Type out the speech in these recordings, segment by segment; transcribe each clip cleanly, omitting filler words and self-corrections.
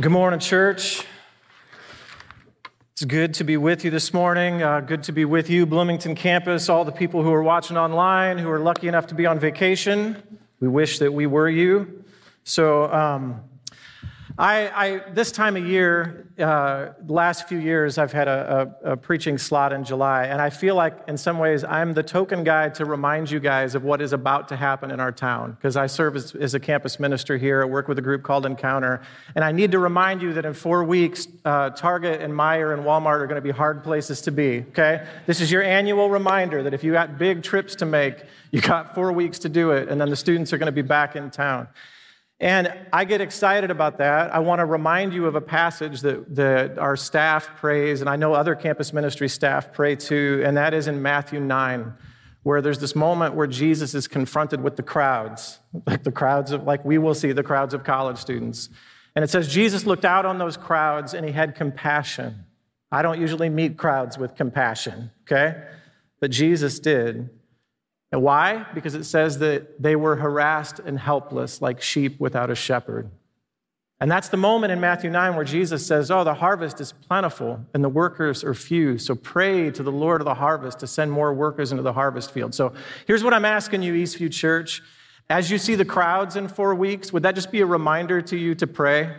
Good morning, church. It's good to be with you this morning. Good to be with you, Bloomington campus, all the people who are watching online, who are lucky enough to be on vacation. We wish that we were you. So I this time of year, the last few years, I've had a preaching slot in July, and I feel like in some ways I'm the token guy to remind you guys of what is about to happen in our town, because I serve as a campus minister here. I work with a group called Encounter, and I need to remind you that in 4 weeks, Target and Meijer and Walmart are going to be hard places to be, okay? This is your annual reminder that if you got big trips to make, you got 4 weeks to do it, and then the students are going to be back in town. And I get excited about that. I want to remind you of a passage that our staff prays, and I know other campus ministry staff pray too, and that is in Matthew 9, where there's this moment where Jesus is confronted with the crowds, we will see the crowds of college students. And it says, Jesus looked out on those crowds and he had compassion. I don't usually meet crowds with compassion, okay? But Jesus did. And why? Because it says that they were harassed and helpless like sheep without a shepherd. And that's the moment in Matthew 9 where Jesus says, oh, the harvest is plentiful and the workers are few. So pray to the Lord of the harvest to send more workers into the harvest field. So here's what I'm asking you, Eastview Church. As you see the crowds in 4 weeks, would that just be a reminder to you to pray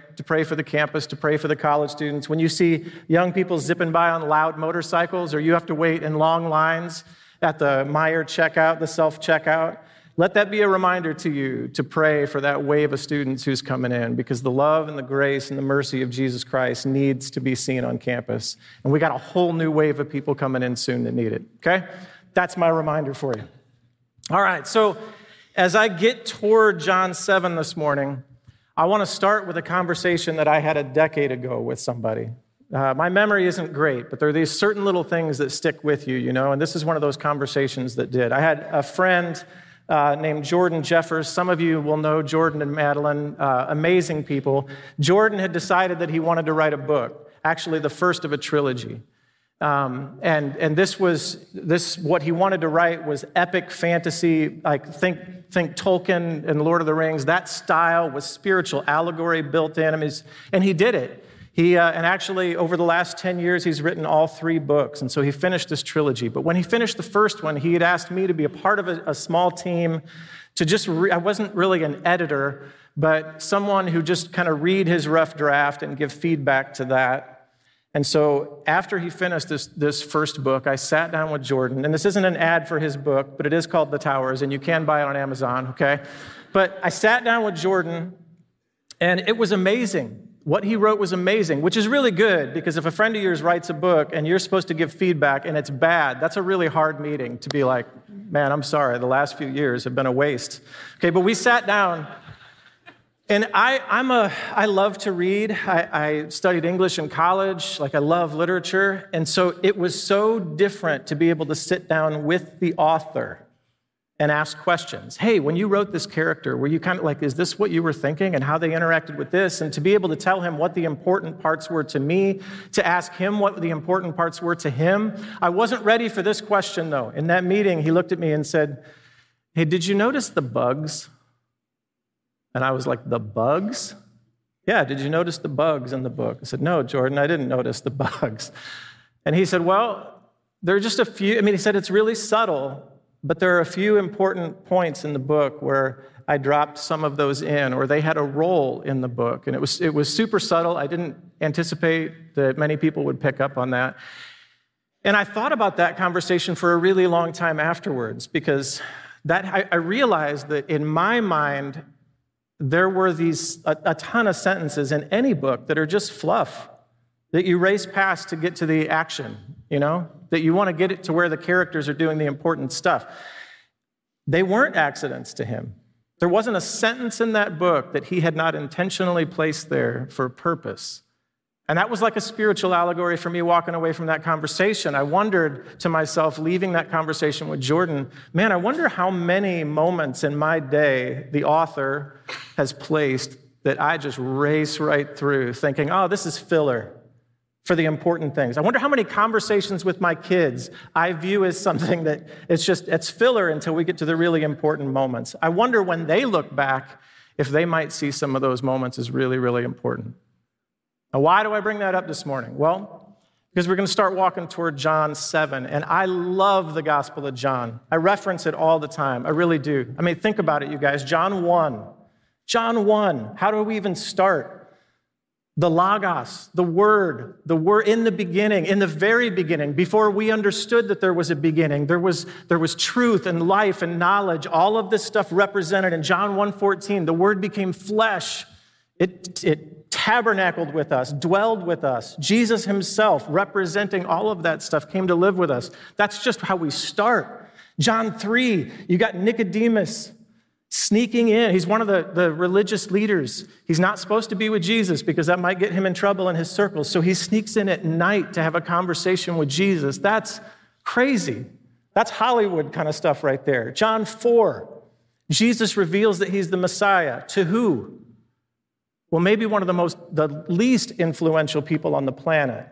for the campus, to pray for the college students? When you see young people zipping by on loud motorcycles, or you have to wait in long lines at the Meijer checkout, the self-checkout, let that be a reminder to you to pray for that wave of students who's coming in, because the love and the grace and the mercy of Jesus Christ needs to be seen on campus. And we got a whole new wave of people coming in soon that need it, okay? That's my reminder for you. All right, so as I get toward John 7 this morning, I want to start with a conversation that I had a decade ago with somebody. My memory isn't great, but there are these certain little things that stick with you, you know, and this is one of those conversations that did. I had a friend named Jordan Jeffers. Some of you will know Jordan and Madeline, amazing people. Jordan had decided that he wanted to write a book, actually the first of a trilogy. And this what he wanted to write was epic fantasy, like think Tolkien and Lord of the Rings, that style with spiritual allegory built in. And he did it. And actually, over the last 10 years, he's written all three books, and so he finished this trilogy. But when he finished the first one, he had asked me to be a part of a small team to just, I wasn't really an editor, but someone who just kind of read his rough draft and give feedback to that. And so after he finished this first book, I sat down with Jordan, and this isn't an ad for his book, but it is called The Towers, and you can buy it on Amazon, okay? But I sat down with Jordan, and it was amazing. What he wrote was amazing, which is really good, because if a friend of yours writes a book and you're supposed to give feedback and it's bad, that's a really hard meeting to be like, man, I'm sorry, the last few years have been a waste. Okay, but we sat down, and I love to read. I studied English in college, I love literature, and so it was so different to be able to sit down with the author and ask questions. Hey, when you wrote this character, were you kind of is this what you were thinking, and how they interacted with this? And to be able to tell him what the important parts were to me, to ask him what the important parts were to him. I wasn't ready for this question, though. In that meeting, he looked at me and said, hey, did you notice the bugs? And I was like, the bugs? Yeah, did you notice the bugs in the book? I said, no, Jordan, I didn't notice the bugs. And he said, well, there are just a few. He said, it's really subtle, but there are a few important points in the book where I dropped some of those in, or they had a role in the book. And it was super subtle. I didn't anticipate that many people would pick up on that. And I thought about that conversation for a really long time afterwards, because I realized that in my mind, there were a ton of sentences in any book that are just fluff, that you race past to get to the action, you know, that you want to get it to where the characters are doing the important stuff. They weren't accidents to him. There wasn't a sentence in that book that he had not intentionally placed there for a purpose. And that was like a spiritual allegory for me walking away from that conversation. I wondered to myself, leaving that conversation with Jordan, man, I wonder how many moments in my day the author has placed that I just race right through thinking, oh, this is filler for the important things. I wonder how many conversations with my kids I view as something that it's filler until we get to the really important moments. I wonder when they look back if they might see some of those moments as really, really important. Now, why do I bring that up this morning? Well, because we're going to start walking toward John 7, and I love the Gospel of John. I reference it all the time. I really do. I mean, think about it, you guys. John 1. John 1. How do we even start? The Logos, the Word in the beginning, in the very beginning, before we understood that there was a beginning, there was truth and life and knowledge, all of this stuff represented in John 1:14. The Word became flesh. It tabernacled with us, dwelled with us. Jesus himself, representing all of that stuff, came to live with us. That's just how we start. John 3, you got Nicodemus sneaking in. He's one of the religious leaders. He's not supposed to be with Jesus because that might get him in trouble in his circles. So he sneaks in at night to have a conversation with Jesus. That's crazy. That's Hollywood kind of stuff right there. John 4, Jesus reveals that he's the Messiah. To who? Well, maybe one of the least influential people on the planet,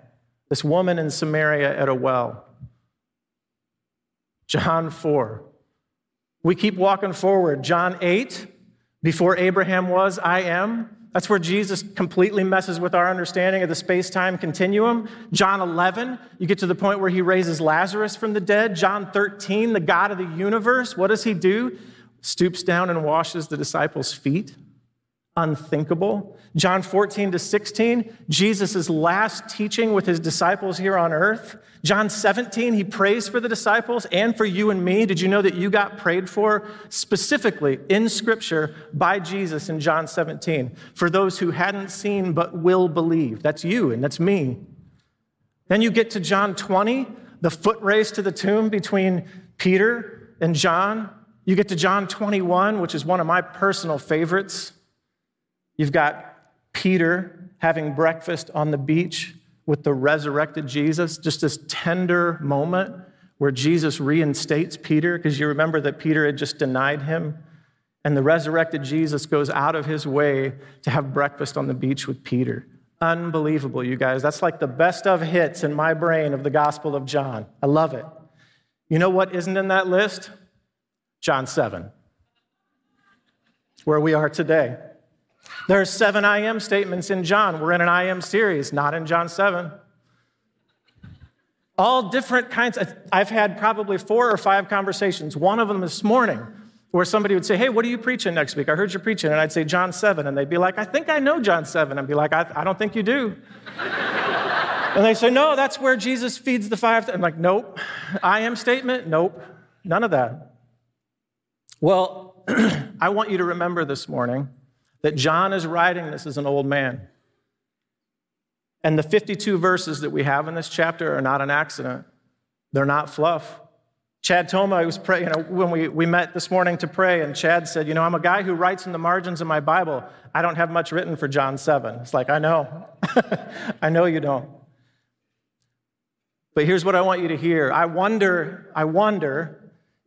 this woman in Samaria at a well. John 4. We keep walking forward. John 8, before Abraham was, I am. That's where Jesus completely messes with our understanding of the space-time continuum. John 11, you get to the point where he raises Lazarus from the dead. John 13, the God of the universe, what does he do? Stoops down and washes the disciples' feet. Unthinkable. John 14 to 16, Jesus' last teaching with his disciples here on earth. John 17, he prays for the disciples and for you and me. Did you know that you got prayed for specifically in Scripture by Jesus in John 17? For those who hadn't seen but will believe. That's you and that's me. Then you get to John 20, the foot race to the tomb between Peter and John. You get to John 21, which is one of my personal favorites. You've got Peter having breakfast on the beach with the resurrected Jesus, just this tender moment where Jesus reinstates Peter, because you remember that Peter had just denied him, and the resurrected Jesus goes out of his way to have breakfast on the beach with Peter. Unbelievable, you guys. That's like the best of hits in my brain of the Gospel of John. I love it. You know what isn't in that list? John 7. It's where we are today. There are 7 I am statements in John. We're in an I am series, not in John 7. All different kinds. I've had probably 4 or 5 conversations, one of them this morning, where somebody would say, hey, what are you preaching next week? I heard you're preaching. And I'd say, John 7. And they'd be like, I think I know John 7. I'd be like, I don't think you do. And they say, no, that's where Jesus feeds the 5. I'm like, nope. I am statement? Nope. None of that. Well, I want you to remember this morning that John is writing this as an old man. And the 52 verses that we have in this chapter are not an accident. They're not fluff. Chad Toma was praying, when we met this morning to pray, and Chad said, I'm a guy who writes in the margins of my Bible. I don't have much written for John 7. It's like, I know. I know you don't. But here's what I want you to hear. I wonder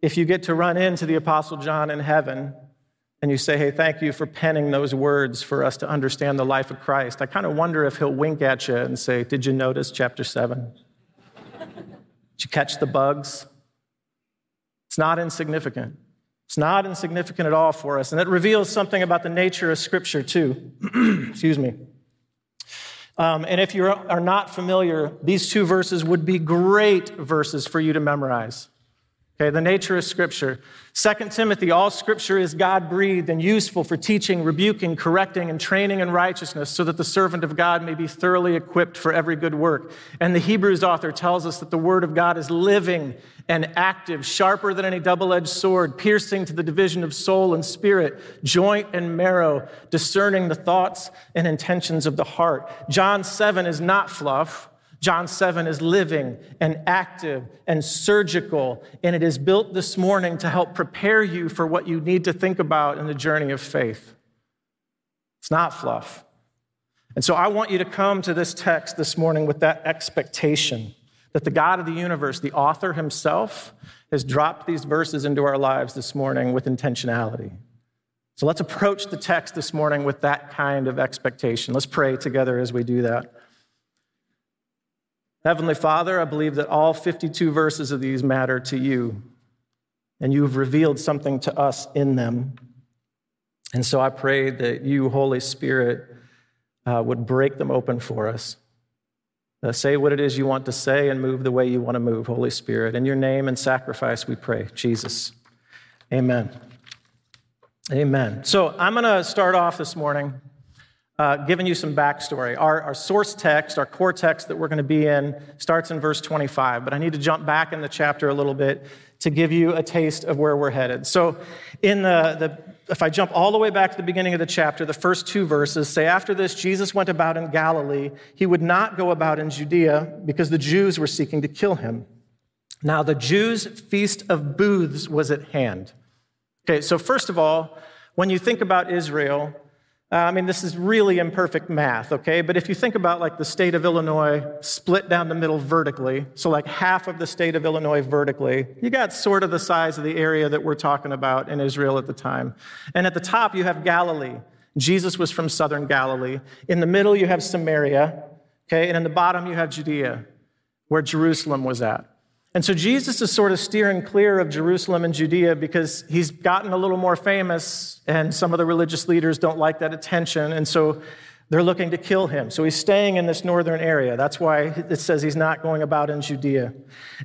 if you get to run into the Apostle John in heaven and you say, hey, thank you for penning those words for us to understand the life of Christ. I kind of wonder if he'll wink at you and say, did you notice chapter 7? Did you catch the bugs? It's not insignificant. It's not insignificant at all for us. And it reveals something about the nature of Scripture, too. Excuse me. And if you are not familiar, these 2 verses would be great verses for you to memorize. Okay, the nature of Scripture. 2 Timothy, all Scripture is God-breathed and useful for teaching, rebuking, correcting, and training in righteousness so that the servant of God may be thoroughly equipped for every good work. And the Hebrews author tells us that the Word of God is living and active, sharper than any double-edged sword, piercing to the division of soul and spirit, joint and marrow, discerning the thoughts and intentions of the heart. John 7 is not fluff. John 7 is living and active and surgical, and it is built this morning to help prepare you for what you need to think about in the journey of faith. It's not fluff. And so I want you to come to this text this morning with that expectation that the God of the universe, the author himself, has dropped these verses into our lives this morning with intentionality. So let's approach the text this morning with that kind of expectation. Let's pray together as we do that. Heavenly Father, I believe that all 52 verses of these matter to you, and you've revealed something to us in them. And so I pray that you, Holy Spirit, would break them open for us. Say what it is you want to say and move the way you want to move, Holy Spirit. In your name and sacrifice, we pray, Jesus. Amen. Amen. So I'm going to start off this morning giving you some backstory. Our source text, our core text that we're going to be in starts in verse 25, but I need to jump back in the chapter a little bit to give you a taste of where we're headed. So in if I jump all the way back to the beginning of the chapter, the first two verses say, after this, Jesus went about in Galilee. He would not go about in Judea because the Jews were seeking to kill him. Now the Jews' Feast of Booths was at hand. Okay, so first of all, when you think about Israel, I mean, this is really imperfect math, okay? But if you think about like the state of Illinois split down the middle vertically, so like half of the state of Illinois vertically, you got sort of the size of the area that we're talking about in Israel at the time. And at the top, you have Galilee. Jesus was from southern Galilee. In the middle, you have Samaria, okay? And in the bottom, you have Judea, where Jerusalem was at. And so Jesus is sort of steering clear of Jerusalem and Judea because he's gotten a little more famous, and some of the religious leaders don't like that attention, and so they're looking to kill him. So he's staying in this northern area. That's why it says he's not going about in Judea.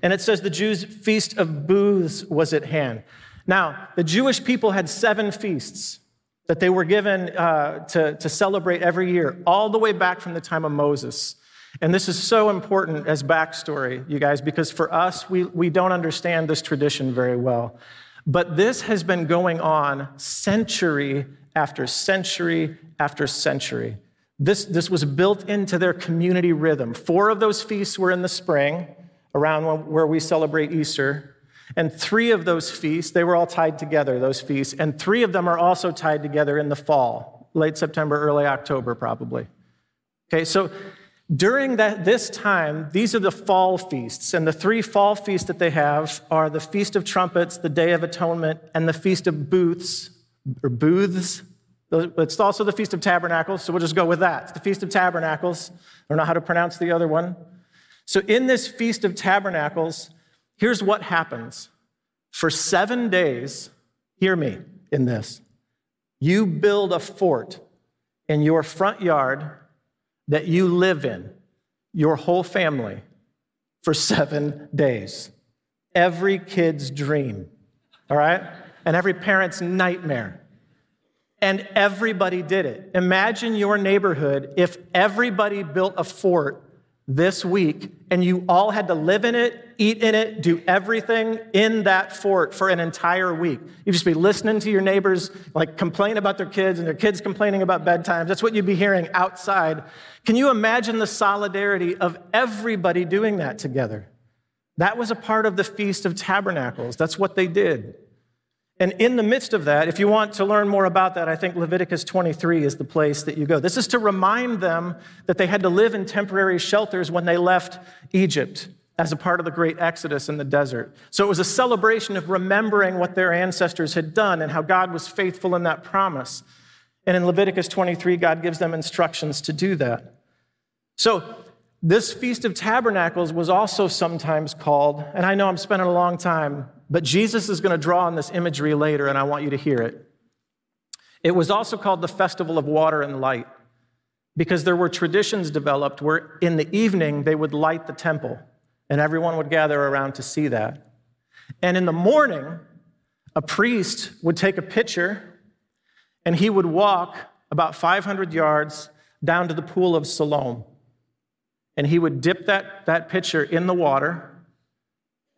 And it says the Jews' Feast of Booths was at hand. Now, the Jewish people had 7 feasts that they were given to celebrate every year, all the way back from the time of Moses. And this is so important as backstory, you guys, because for us, we don't understand this tradition very well. But this has been going on century after century after century. This was built into their community rhythm. 4 of those feasts were in the spring, around where we celebrate Easter. And 3 of those feasts, they were all tied together, those feasts. And 3 of them are also tied together in the fall, late September, early October, probably. Okay, so during this time, these are the fall feasts, and the 3 fall feasts that they have are the Feast of Trumpets, the Day of Atonement, and the Feast of Booths, or Booths. It's also the Feast of Tabernacles, so we'll just go with that. It's the Feast of Tabernacles. I don't know how to pronounce the other one. So in this Feast of Tabernacles, here's what happens. For 7 days, hear me in this, you build a fort in your front yard that you live in, your whole family, for 7 days. Every kid's dream, all right? And every parent's nightmare. And everybody did it. Imagine your neighborhood if everybody built a fort this week and you all had to live in it, eat in it, do everything in that fort for an entire week. You'd just be listening to your neighbors like complain about their kids and their kids complaining about bedtimes. That's what you'd be hearing outside. Can you imagine the solidarity of everybody doing that together? That was a part of the Feast of Tabernacles. That's what they did. And in the midst of that, if you want to learn more about that, I think Leviticus 23 is the place that you go. This is to remind them that they had to live in temporary shelters when they left Egypt as a part of the great exodus in the desert. So it was a celebration of remembering what their ancestors had done and how God was faithful in that promise. And in Leviticus 23, God gives them instructions to do that. So this Feast of Tabernacles was also sometimes called, and I know I'm spending a long time, but Jesus is going to draw on this imagery later, and I want you to hear it. It was also called the Festival of Water and Light because there were traditions developed where in the evening they would light the temple, and everyone would gather around to see that. And in the morning, a priest would take a pitcher, and he would walk about 500 yards down to the pool of Siloam, and he would dip that pitcher in the water,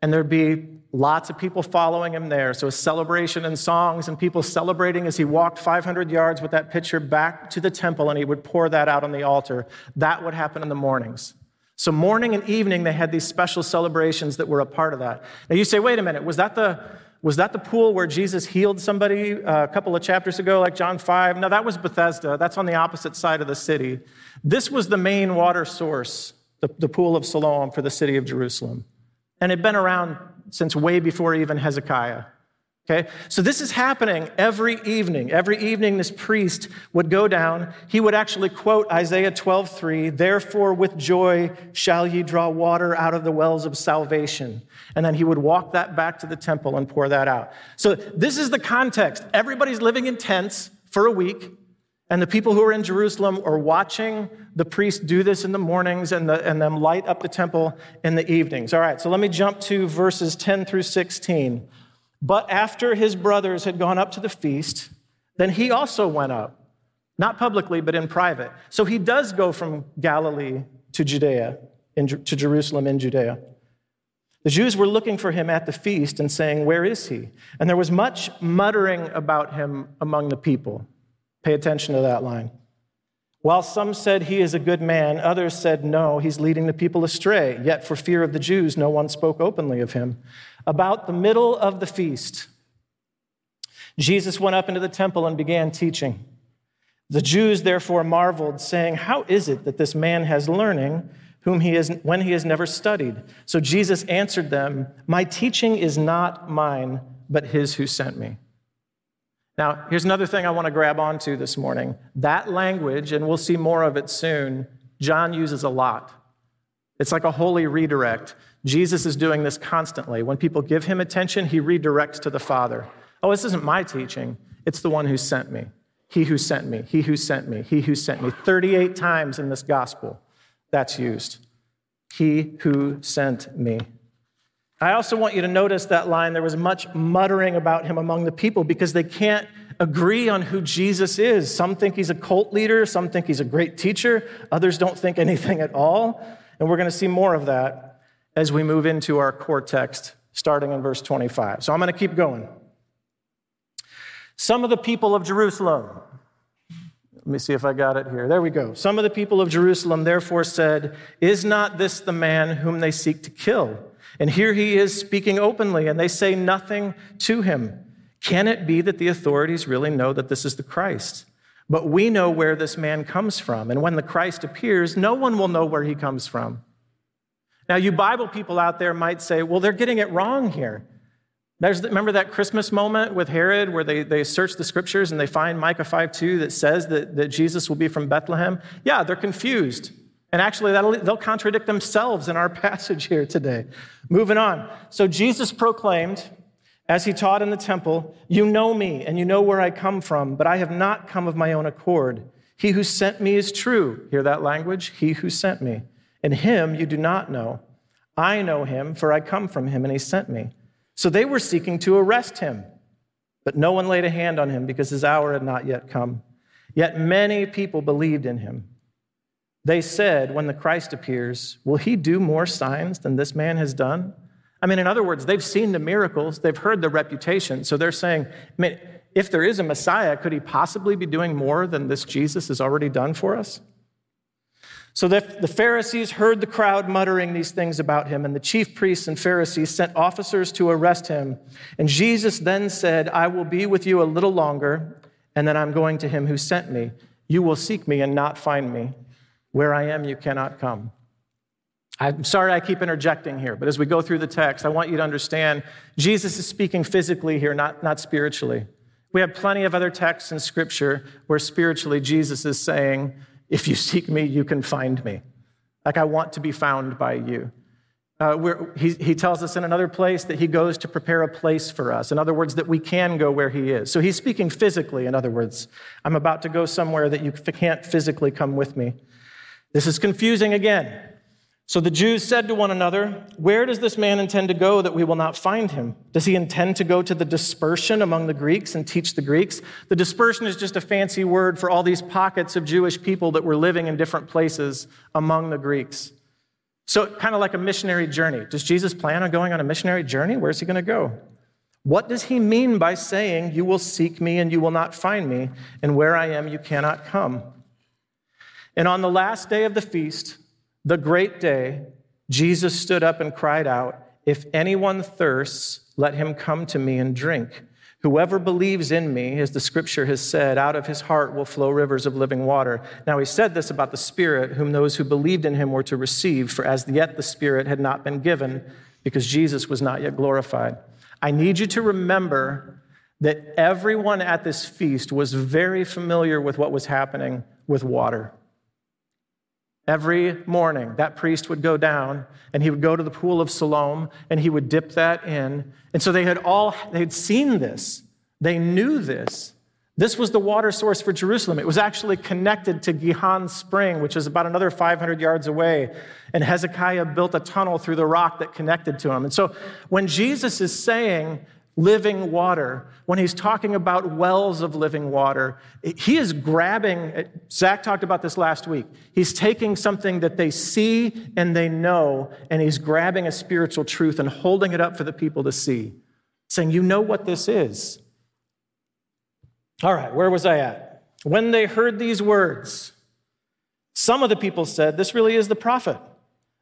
and there'd be lots of people following him there. So a celebration and songs and people celebrating as he walked 500 yards with that pitcher back to the temple, and he would pour that out on the altar. That would happen in the mornings. So morning and evening, they had these special celebrations that were a part of that. Now you say, wait a minute, was that the pool where Jesus healed somebody a couple of chapters ago, like John 5? No, that was Bethesda. That's on the opposite side of the city. This was the main water source, the pool of Siloam for the city of Jerusalem. And it had been around since way before even Hezekiah, okay? So this is happening every evening. Every evening, this priest would go down. He would actually quote Isaiah 12:3, "Therefore with joy shall ye draw water out of the wells of salvation." And then he would walk that back to the temple and pour that out. So this is the context. Everybody's living in tents for a week, And the people who are in Jerusalem are watching the priests do this in the mornings and them light up the temple in the evenings. All right, so let me jump to verses 10 through 16. But after his brothers had gone up to the feast, then he also went up, not publicly, but in private. So he does go from Galilee to Judea, to Jerusalem in Judea. The Jews were looking for him at the feast and saying, "Where is he?" And there was much muttering about him among the people. Pay attention to that line. While some said he is a good man, others said, "No, he's leading the people astray." Yet for fear of the Jews, no one spoke openly of him. About the middle of the feast, Jesus went up into the temple and began teaching. The Jews therefore marveled, saying, "How is it that this man has learning when he has never studied?" So Jesus answered them, "My teaching is not mine, but his who sent me." Now, here's another thing I want to grab onto this morning. That language, and we'll see more of it soon, John uses a lot. It's like a holy redirect. Jesus is doing this constantly. When people give him attention, he redirects to the Father. Oh, this isn't my teaching. It's the one who sent me. He who sent me, he who sent me, he who sent me. 38 times in this gospel that's used. He who sent me. I also want you to notice that line, there was much muttering about him among the people because they can't agree on who Jesus is. Some think he's a cult leader. Some think he's a great teacher. Others don't think anything at all. And we're going to see more of that as we move into our core text, starting in verse 25. So I'm going to keep going. Some of the people of Jerusalem, let me see if I got it here. There we go. Some of the people of Jerusalem therefore said, "Is not this the man whom they seek to kill? And here he is speaking openly, and they say nothing to him. Can it be that the authorities really know that this is the Christ? But we know where this man comes from, and when the Christ appears, no one will know where he comes from." Now, you Bible people out there might say, well, they're getting it wrong here. Remember that Christmas moment with Herod where they search the scriptures and they find Micah 5:2 that says that Jesus will be from Bethlehem? Yeah, they're confused. And actually, they'll contradict themselves in our passage here today. Moving on. So Jesus proclaimed, as he taught in the temple, "You know me, and you know where I come from, but I have not come of my own accord. He who sent me is true." Hear that language? He who sent me. "And him you do not know. I know him, for I come from him, and he sent me." So they were seeking to arrest him, but no one laid a hand on him because his hour had not yet come. Yet many people believed in him. They said, "When the Christ appears, will he do more signs than this man has done?" I mean, in other words, they've seen the miracles. They've heard the reputation. So they're saying, I mean, if there is a Messiah, could he possibly be doing more than this Jesus has already done for us? So the Pharisees heard the crowd muttering these things about him, and the chief priests and Pharisees sent officers to arrest him. And Jesus then said, "I will be with you a little longer, and then I'm going to him who sent me. You will seek me and not find me. Where I am, you cannot come." I'm sorry I keep interjecting here, but as we go through the text, I want you to understand Jesus is speaking physically here, not spiritually. We have plenty of other texts in Scripture where spiritually Jesus is saying, "If you seek me, you can find me." Like, I want to be found by you. He tells us in another place that he goes to prepare a place for us. In other words, that we can go where he is. So he's speaking physically, in other words. I'm about to go somewhere that you can't physically come with me. This is confusing again. So the Jews said to one another, "Where does this man intend to go that we will not find him? Does he intend to go to the dispersion among the Greeks and teach the Greeks?" The dispersion is just a fancy word for all these pockets of Jewish people that were living in different places among the Greeks. So kind of like a missionary journey. Does Jesus plan on going on a missionary journey? Where's he going to go? What does he mean by saying, "You will seek me and you will not find me, and where I am you cannot come"? And on the last day of the feast, the great day, Jesus stood up and cried out, "If anyone thirsts, let him come to me and drink. Whoever believes in me, as the scripture has said, out of his heart will flow rivers of living water." Now he said this about the Spirit, whom those who believed in him were to receive, for as yet the Spirit had not been given, because Jesus was not yet glorified. I need you to remember that everyone at this feast was very familiar with what was happening with water. Every morning, that priest would go down, and he would go to the pool of Siloam, and he would dip that in. And so they had seen this. They knew this. This was the water source for Jerusalem. It was actually connected to Gihon Spring, which is about another 500 yards away. And Hezekiah built a tunnel through the rock that connected to him. And so when Jesus is saying living water, when he's talking about wells of living water, he is grabbing, Zach talked about this last week, he's taking something that they see and they know, and he's grabbing a spiritual truth and holding it up for the people to see, saying, you know what this is. All right, where was I at? When they heard these words, some of the people said, this really is the prophet.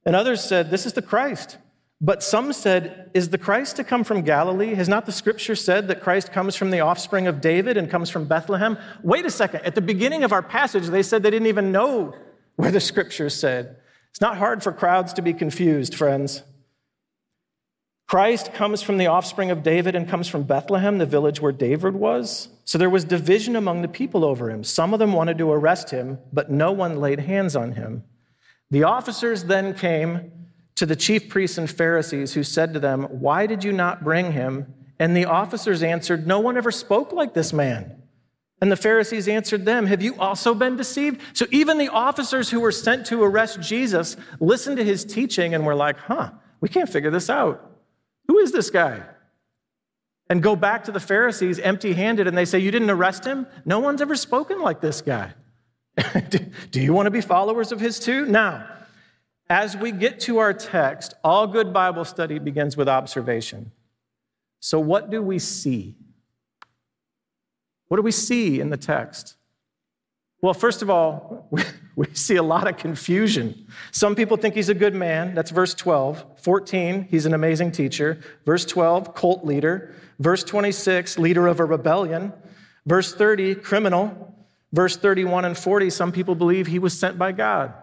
And others said, this is the Christ. But some said, is the Christ to come from Galilee? Has not the scripture said that Christ comes from the offspring of David and comes from Bethlehem? Wait a second. At the beginning of our passage, they said they didn't even know where the scripture said. It's not hard for crowds to be confused, friends. Christ comes from the offspring of David and comes from Bethlehem, the village where David was. So there was division among the people over him. Some of them wanted to arrest him, but no one laid hands on him. The officers then came to the chief priests and Pharisees, who said to them, why did you not bring him? And the officers answered, no one ever spoke like this man. And the Pharisees answered them, have you also been deceived? So even the officers who were sent to arrest Jesus listened to his teaching and were like, we can't figure this out. Who is this guy? And go back to the Pharisees empty-handed, and they say, you didn't arrest him? No one's ever spoken like this guy. Do you want to be followers of his too? Now, as we get to our text, all good Bible study begins with observation. So what do we see? What do we see in the text? Well, first of all, we see a lot of confusion. Some people think he's a good man. That's verse 12. 14, he's an amazing teacher. Verse 12, cult leader. Verse 26, leader of a rebellion. Verse 30, criminal. Verse 31 and 40, some people believe he was sent by God.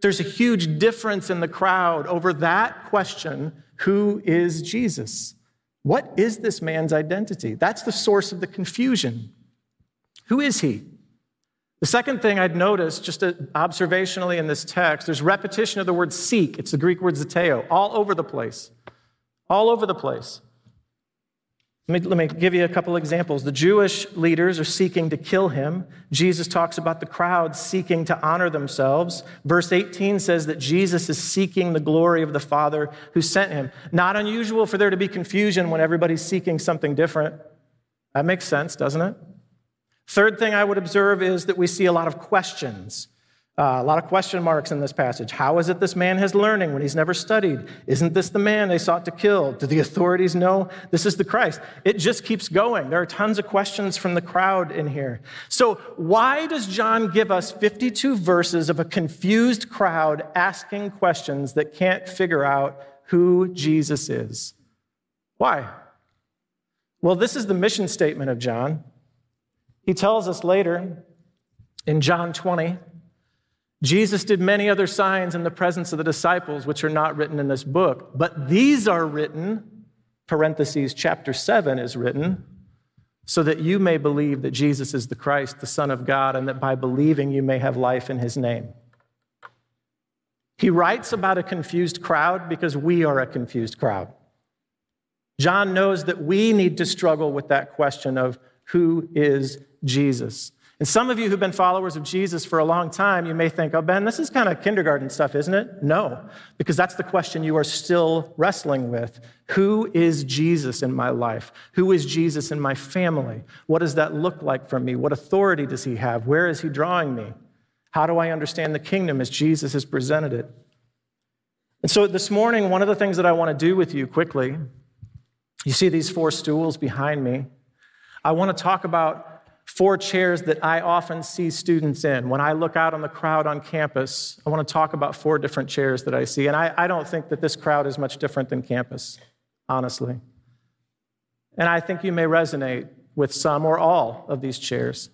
There's a huge difference in the crowd over that question, who is Jesus? What is this man's identity? That's the source of the confusion. Who is he? The second thing I'd noticed, just observationally in this text, there's repetition of the word seek. It's the Greek word zeteo, all over the place. All over the place. Let me give you a couple examples. The Jewish leaders are seeking to kill him. Jesus talks about the crowd seeking to honor themselves. Verse 18 says that Jesus is seeking the glory of the Father who sent him. Not unusual for there to be confusion when everybody's seeking something different. That makes sense, doesn't it? Third thing I would observe is that we see a lot of questions, a lot of question marks in this passage. How is it this man has learning when he's never studied? Isn't this the man they sought to kill? Do the authorities know this is the Christ? It just keeps going. There are tons of questions from the crowd in here. So why does John give us 52 verses of a confused crowd asking questions that can't figure out who Jesus is? Why? Well, this is the mission statement of John. He tells us later in John 20, Jesus did many other signs in the presence of the disciples, which are not written in this book, but these are written, parentheses, chapter 7 is written, so that you may believe that Jesus is the Christ, the Son of God, and that by believing you may have life in his name. He writes about a confused crowd because we are a confused crowd. John knows that we need to struggle with that question of who is Jesus? And some of you who've been followers of Jesus for a long time, you may think, oh, Ben, this is kind of kindergarten stuff, isn't it? No, because that's the question you are still wrestling with. Who is Jesus in my life? Who is Jesus in my family? What does that look like for me? What authority does he have? Where is he drawing me? How do I understand the kingdom as Jesus has presented it? And so this morning, one of the things that I want to do with you quickly, you see these four stools behind me. I want to talk about four chairs that I often see students in. When I look out on the crowd on campus, I want to talk about four different chairs that I see. And I don't think that this crowd is much different than campus, honestly. And I think you may resonate with some or all of these chairs.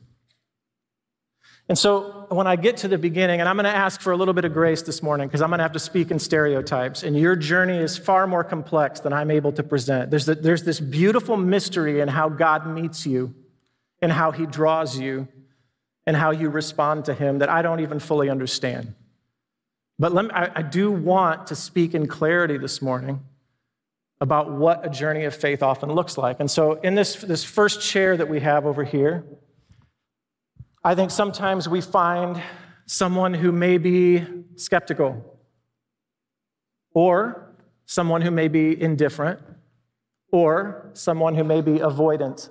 And so when I get to the beginning, and I'm going to ask for a little bit of grace this morning because I'm going to have to speak in stereotypes, and your journey is far more complex than I'm able to present. There's this beautiful mystery in how God meets you and how he draws you and how you respond to him that I don't even fully understand. But I do want to speak in clarity this morning about what a journey of faith often looks like. And so in this first chair that we have over here, I think sometimes we find someone who may be skeptical, or someone who may be indifferent, or someone who may be avoidant.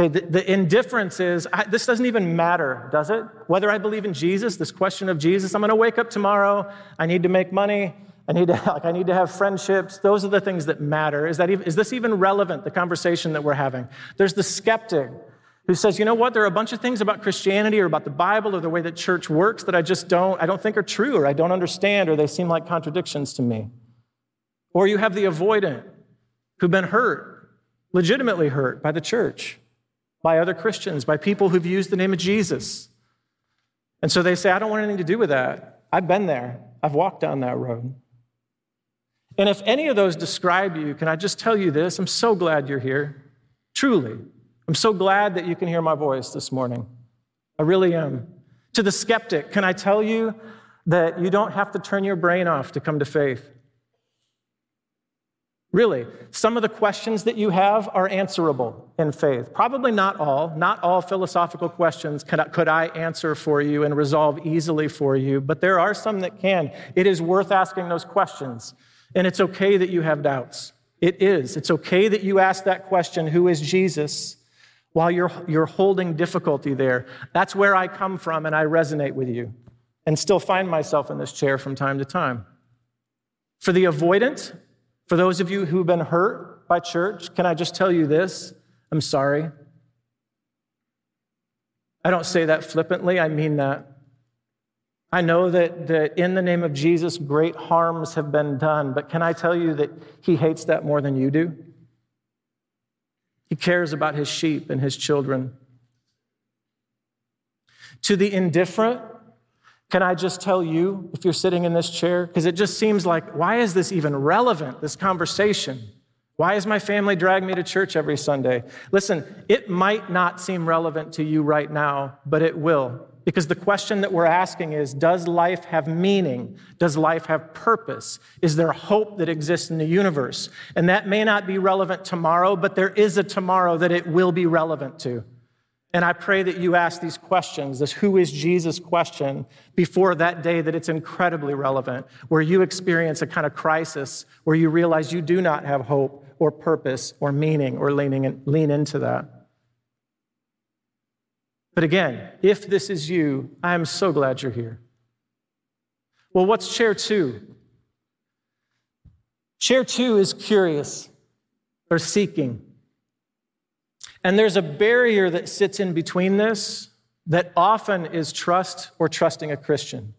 Okay, the indifference is, this doesn't even matter, does it? Whether I believe in Jesus, this question of Jesus, I'm going to wake up tomorrow, I need to make money, I need to have friendships. Those are the things that matter. Is this even relevant, the conversation that we're having? There's the skeptic who says, you know what, there are a bunch of things about Christianity or about the Bible or the way that church works that I don't think are true, or I don't understand, or they seem like contradictions to me. Or you have the avoidant who've been hurt, legitimately hurt by the church, by other Christians, by people who've used the name of Jesus. And so they say, I don't want anything to do with that. I've been there. I've walked down that road. And if any of those describe you, can I just tell you this? I'm so glad you're here, truly. I'm so glad that you can hear my voice this morning. I really am. To the skeptic, can I tell you that you don't have to turn your brain off to come to faith? Really, some of the questions that you have are answerable in faith. Probably not all philosophical questions could I answer for you and resolve easily for you, but there are some that can. It is worth asking those questions, and it's okay that you have doubts. It is. It's okay that you ask that question, who is Jesus, while you're holding difficulty there. That's where I come from, and I resonate with you, and still find myself in this chair from time to time. For the avoidant, for those of you who've been hurt by church, can I just tell you this? I'm sorry. I don't say that flippantly. I mean that. I know that in the name of Jesus, great harms have been done, but can I tell you that he hates that more than you do? He cares about his sheep and his children. To the indifferent, can I just tell you, if you're sitting in this chair, because it just seems like, why is this even relevant, this conversation? Why is my family dragging me to church every Sunday? Listen, it might not seem relevant to you right now, but it will. Because the question that we're asking is, does life have meaning? Does life have purpose? Is there hope that exists in the universe? And that may not be relevant tomorrow, but there is a tomorrow that it will be relevant to. And I pray that you ask these questions, this who is Jesus question, before that day that it's incredibly relevant, where you experience a kind of crisis, where you realize you do not have hope or purpose or meaning or lean into that. But again, if this is you, I am so glad you're here. Well, what's chair two? Chair two is curious or seeking. And there's a barrier that sits in between this that often is trust or trusting a Christian.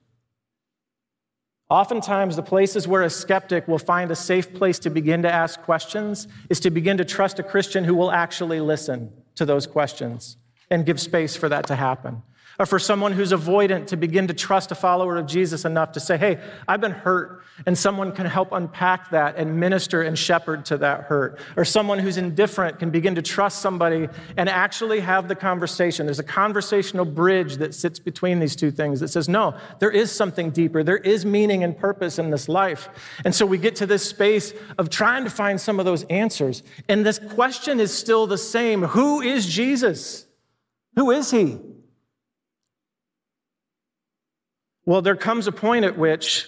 Oftentimes, the places where a skeptic will find a safe place to begin to ask questions is to begin to trust a Christian who will actually listen to those questions and give space for that to happen. Or for someone who's avoidant to begin to trust a follower of Jesus enough to say, hey, I've been hurt, and someone can help unpack that and minister and shepherd to that hurt. Or someone who's indifferent can begin to trust somebody and actually have the conversation. There's a conversational bridge that sits between these two things that says, no, there is something deeper. There is meaning and purpose in this life. And so we get to this space of trying to find some of those answers. And this question is still the same. Who is Jesus? Who is he? Well, there comes a point at which,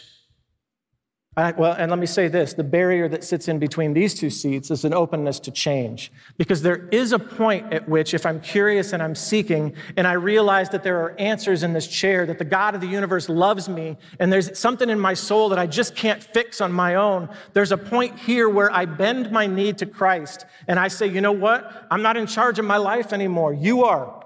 and let me say this, the barrier that sits in between these two seats is an openness to change. Because there is a point at which, if I'm curious and I'm seeking, and I realize that there are answers in this chair, that the God of the universe loves me, and there's something in my soul that I just can't fix on my own, there's a point here where I bend my knee to Christ, and I say, you know what? I'm not in charge of my life anymore. You are.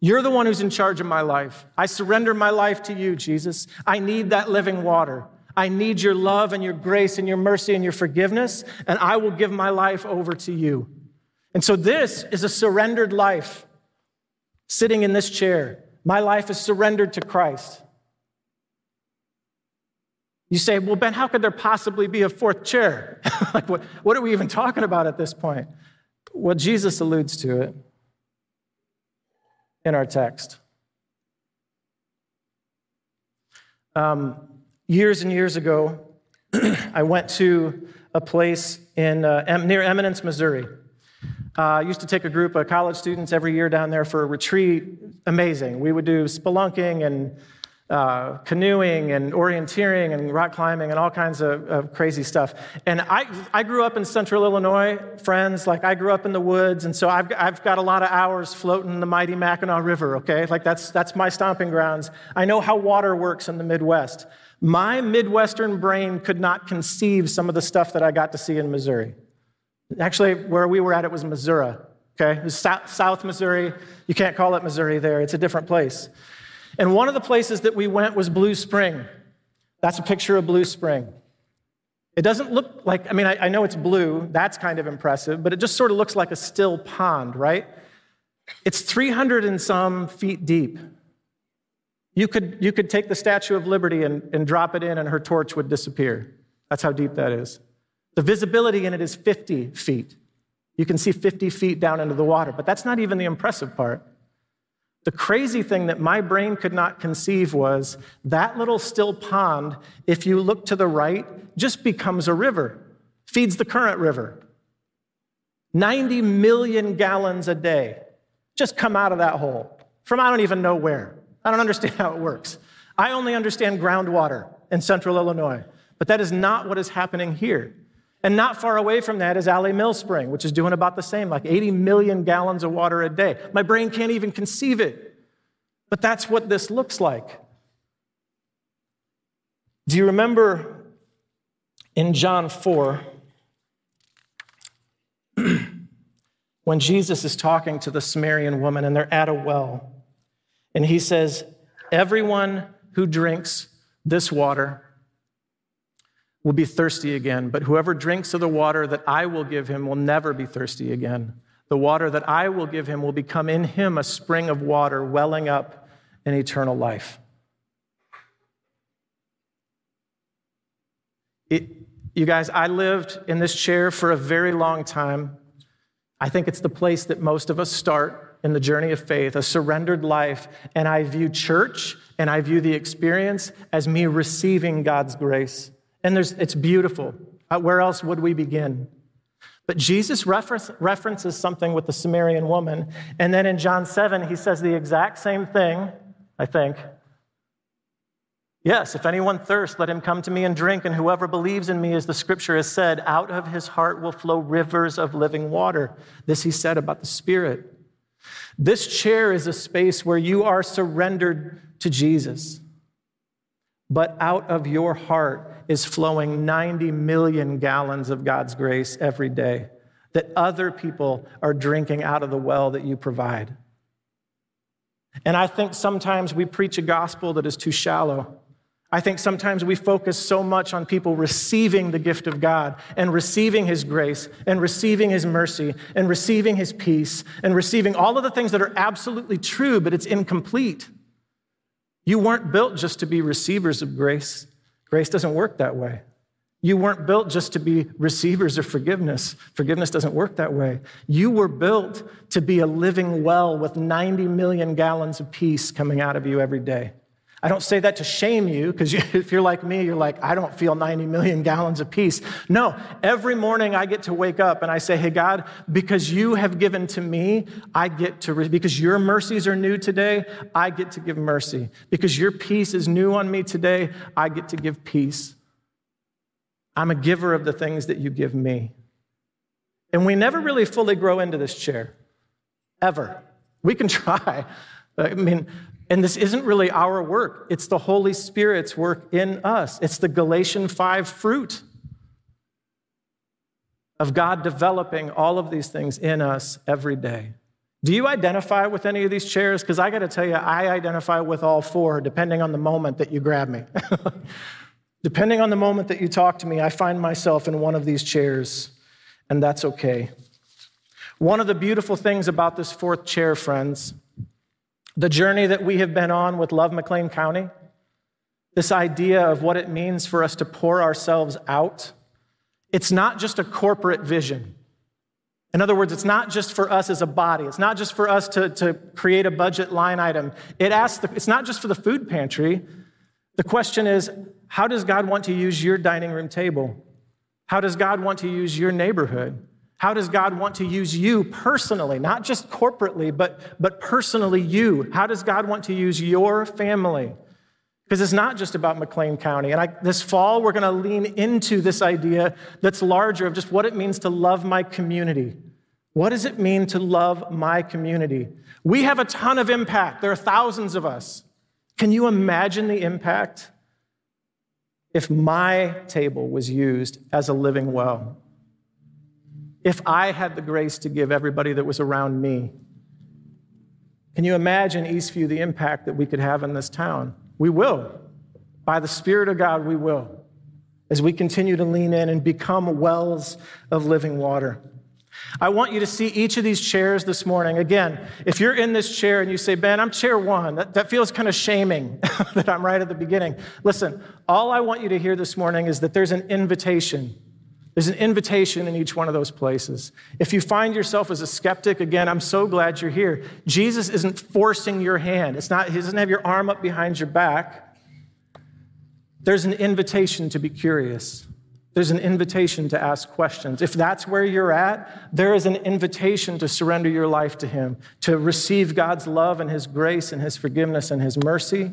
You're the one who's in charge of my life. I surrender my life to you, Jesus. I need that living water. I need your love and your grace and your mercy and your forgiveness, and I will give my life over to you. And so this is a surrendered life, sitting in this chair. My life is surrendered to Christ. You say, well, Ben, how could there possibly be a fourth chair? Like, what are we even talking about at this point? Well, Jesus alludes to it in our text. Years and years ago, I went to a place in near Eminence, Missouri. I used to take a group of college students every year down there for a retreat. Amazing. We would do spelunking and canoeing and orienteering and rock climbing and all kinds of crazy stuff. And I grew up in Central Illinois, friends. Like, I grew up in the woods, and so I've got a lot of hours floating in the mighty Mackinac River, okay? Like, that's my stomping grounds. I know how water works in the Midwest. My Midwestern brain could not conceive some of the stuff that I got to see in Missouri. Actually, where we were at, it was Missouri, okay? It was South Missouri. You can't call it Missouri there. It's a different place. And one of the places that we went was Blue Spring. That's a picture of Blue Spring. It doesn't look like, I mean, I know it's blue. That's kind of impressive, but it just sort of looks like a still pond, right? It's 300 and some feet deep. You could take the Statue of Liberty and drop it in, and her torch would disappear. That's how deep that is. The visibility in it is 50 feet. You can see 50 feet down into the water, but that's not even the impressive part. The crazy thing that my brain could not conceive was that little still pond, if you look to the right, just becomes a river, feeds the current river. 90 million gallons a day just come out of that hole from I don't even know where. I don't understand how it works. I only understand groundwater in Central Illinois, but that is not what is happening here. And not far away from that is Alley Mill Spring, which is doing about the same, like 80 million gallons of water a day. My brain can't even conceive it, but that's what this looks like. Do you remember in John 4, when Jesus is talking to the Samaritan woman and they're at a well, and he says, everyone who drinks this water will be thirsty again, but whoever drinks of the water that I will give him will never be thirsty again. The water that I will give him will become in him a spring of water welling up in eternal life. You guys, I lived in this chair for a very long time. I think it's the place that most of us start in the journey of faith, a surrendered life, and I view church and I view the experience as me receiving God's grace. And it's beautiful. Where else would we begin? But Jesus references something with the Samaritan woman. And then in John 7, he says the exact same thing, I think. Yes, if anyone thirsts, let him come to me and drink. And whoever believes in me, as the scripture has said, out of his heart will flow rivers of living water. This he said about the Spirit. This chair is a space where you are surrendered to Jesus. But out of your heart is flowing 90 million gallons of God's grace every day that other people are drinking out of the well that you provide. And I think sometimes we preach a gospel that is too shallow. I think sometimes we focus so much on people receiving the gift of God and receiving his grace and receiving his mercy and receiving his peace and receiving all of the things that are absolutely true, but it's incomplete. You weren't built just to be receivers of grace. Grace doesn't work that way. You weren't built just to be receivers of forgiveness. Forgiveness doesn't work that way. You were built to be a living well with 90 million gallons of peace coming out of you every day. I don't say that to shame you, because if you're like me, you're like, I don't feel 90 million gallons of peace. No, every morning I get to wake up and I say, hey, God, because you have given to me, I get to, because your mercies are new today, I get to give mercy. Because your peace is new on me today, I get to give peace. I'm a giver of the things that you give me. And we never really fully grow into this chair, ever. We can try. I mean, and this isn't really our work. It's the Holy Spirit's work in us. It's the Galatian 5 fruit of God developing all of these things in us every day. Do you identify with any of these chairs? Because I got to tell you, I identify with all four, depending on the moment that you grab me. Depending on the moment that you talk to me, I find myself in one of these chairs, and that's okay. One of the beautiful things about this fourth chair, friends, the journey that we have been on with Love McLean County, this idea of what it means for us to pour ourselves out, it's not just a corporate vision. In other words, it's not just for us as a body. It's not just for us to create a budget line item. It's not just for the food pantry. The question is, how does God want to use your dining room table? How does God want to use your neighborhood? How does God want to use you personally, not just corporately, but personally you? How does God want to use your family? Because it's not just about McLean County. And this fall, we're going to lean into this idea that's larger of just what it means to love my community. What does it mean to love my community? We have a ton of impact. There are thousands of us. Can you imagine the impact if my table was used as a living well? If I had the grace to give everybody that was around me? Can you imagine, Eastview, the impact that we could have in this town? We will. By the Spirit of God, we will, as we continue to lean in and become wells of living water. I want you to see each of these chairs this morning. Again, if you're in this chair and you say, Ben, I'm chair one, that feels kind of shaming that I'm right at the beginning. Listen, all I want you to hear this morning is that there's an invitation. There's an invitation in each one of those places. If you find yourself as a skeptic, again, I'm so glad you're here. Jesus isn't forcing your hand. He doesn't have your arm up behind your back. There's an invitation to be curious. There's an invitation to ask questions. If that's where you're at, there is an invitation to surrender your life to Him, to receive God's love and His grace and His forgiveness and His mercy,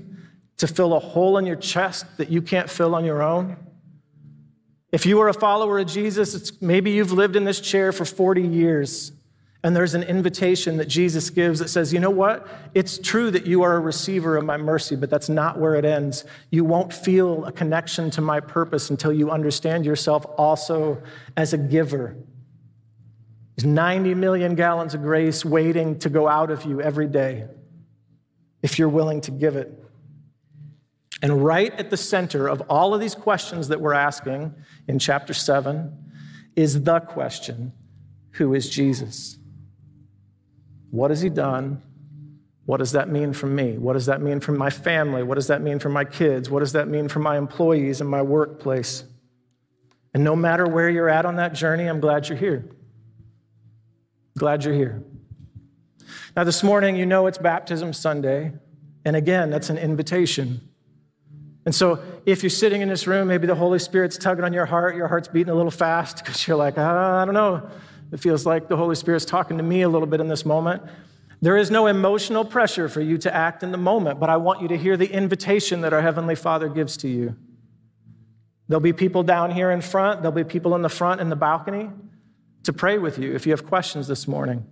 to fill a hole in your chest that you can't fill on your own. If you are a follower of Jesus, maybe you've lived in this chair for 40 years, and there's an invitation that Jesus gives that says, you know what? It's true that you are a receiver of my mercy, but that's not where it ends. You won't feel a connection to my purpose until you understand yourself also as a giver. There's 90 million gallons of grace waiting to go out of you every day if you're willing to give it. And right at the center of all of these questions that we're asking in chapter 7 is the question, who is Jesus? What has He done? What does that mean for me? What does that mean for my family? What does that mean for my kids? What does that mean for my employees and my workplace? And no matter where you're at on that journey, I'm glad you're here. Glad you're here. Now this morning, you know it's Baptism Sunday. And again, that's an invitation. And so if you're sitting in this room, maybe the Holy Spirit's tugging on your heart's beating a little fast because you're like, I don't know. It feels like the Holy Spirit's talking to me a little bit in this moment. There is no emotional pressure for you to act in the moment, but I want you to hear the invitation that our Heavenly Father gives to you. There'll be people down here in front. There'll be people in the front in the balcony to pray with you if you have questions this morning.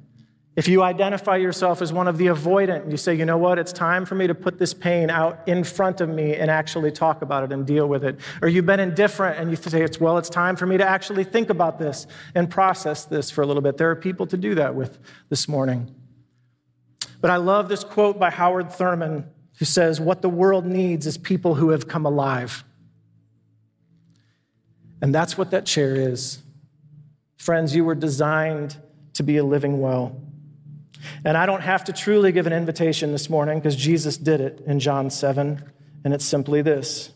If you identify yourself as one of the avoidant, you say, you know what, it's time for me to put this pain out in front of me and actually talk about it and deal with it. Or you've been indifferent and you say, it's time for me to actually think about this and process this for a little bit. There are people to do that with this morning. But I love this quote by Howard Thurman, who says, what the world needs is people who have come alive. And that's what that chair is. Friends, you were designed to be a living well. And I don't have to truly give an invitation this morning because Jesus did it in John 7, and it's simply this.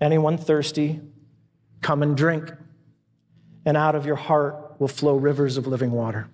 Anyone thirsty, come and drink, and out of your heart will flow rivers of living water.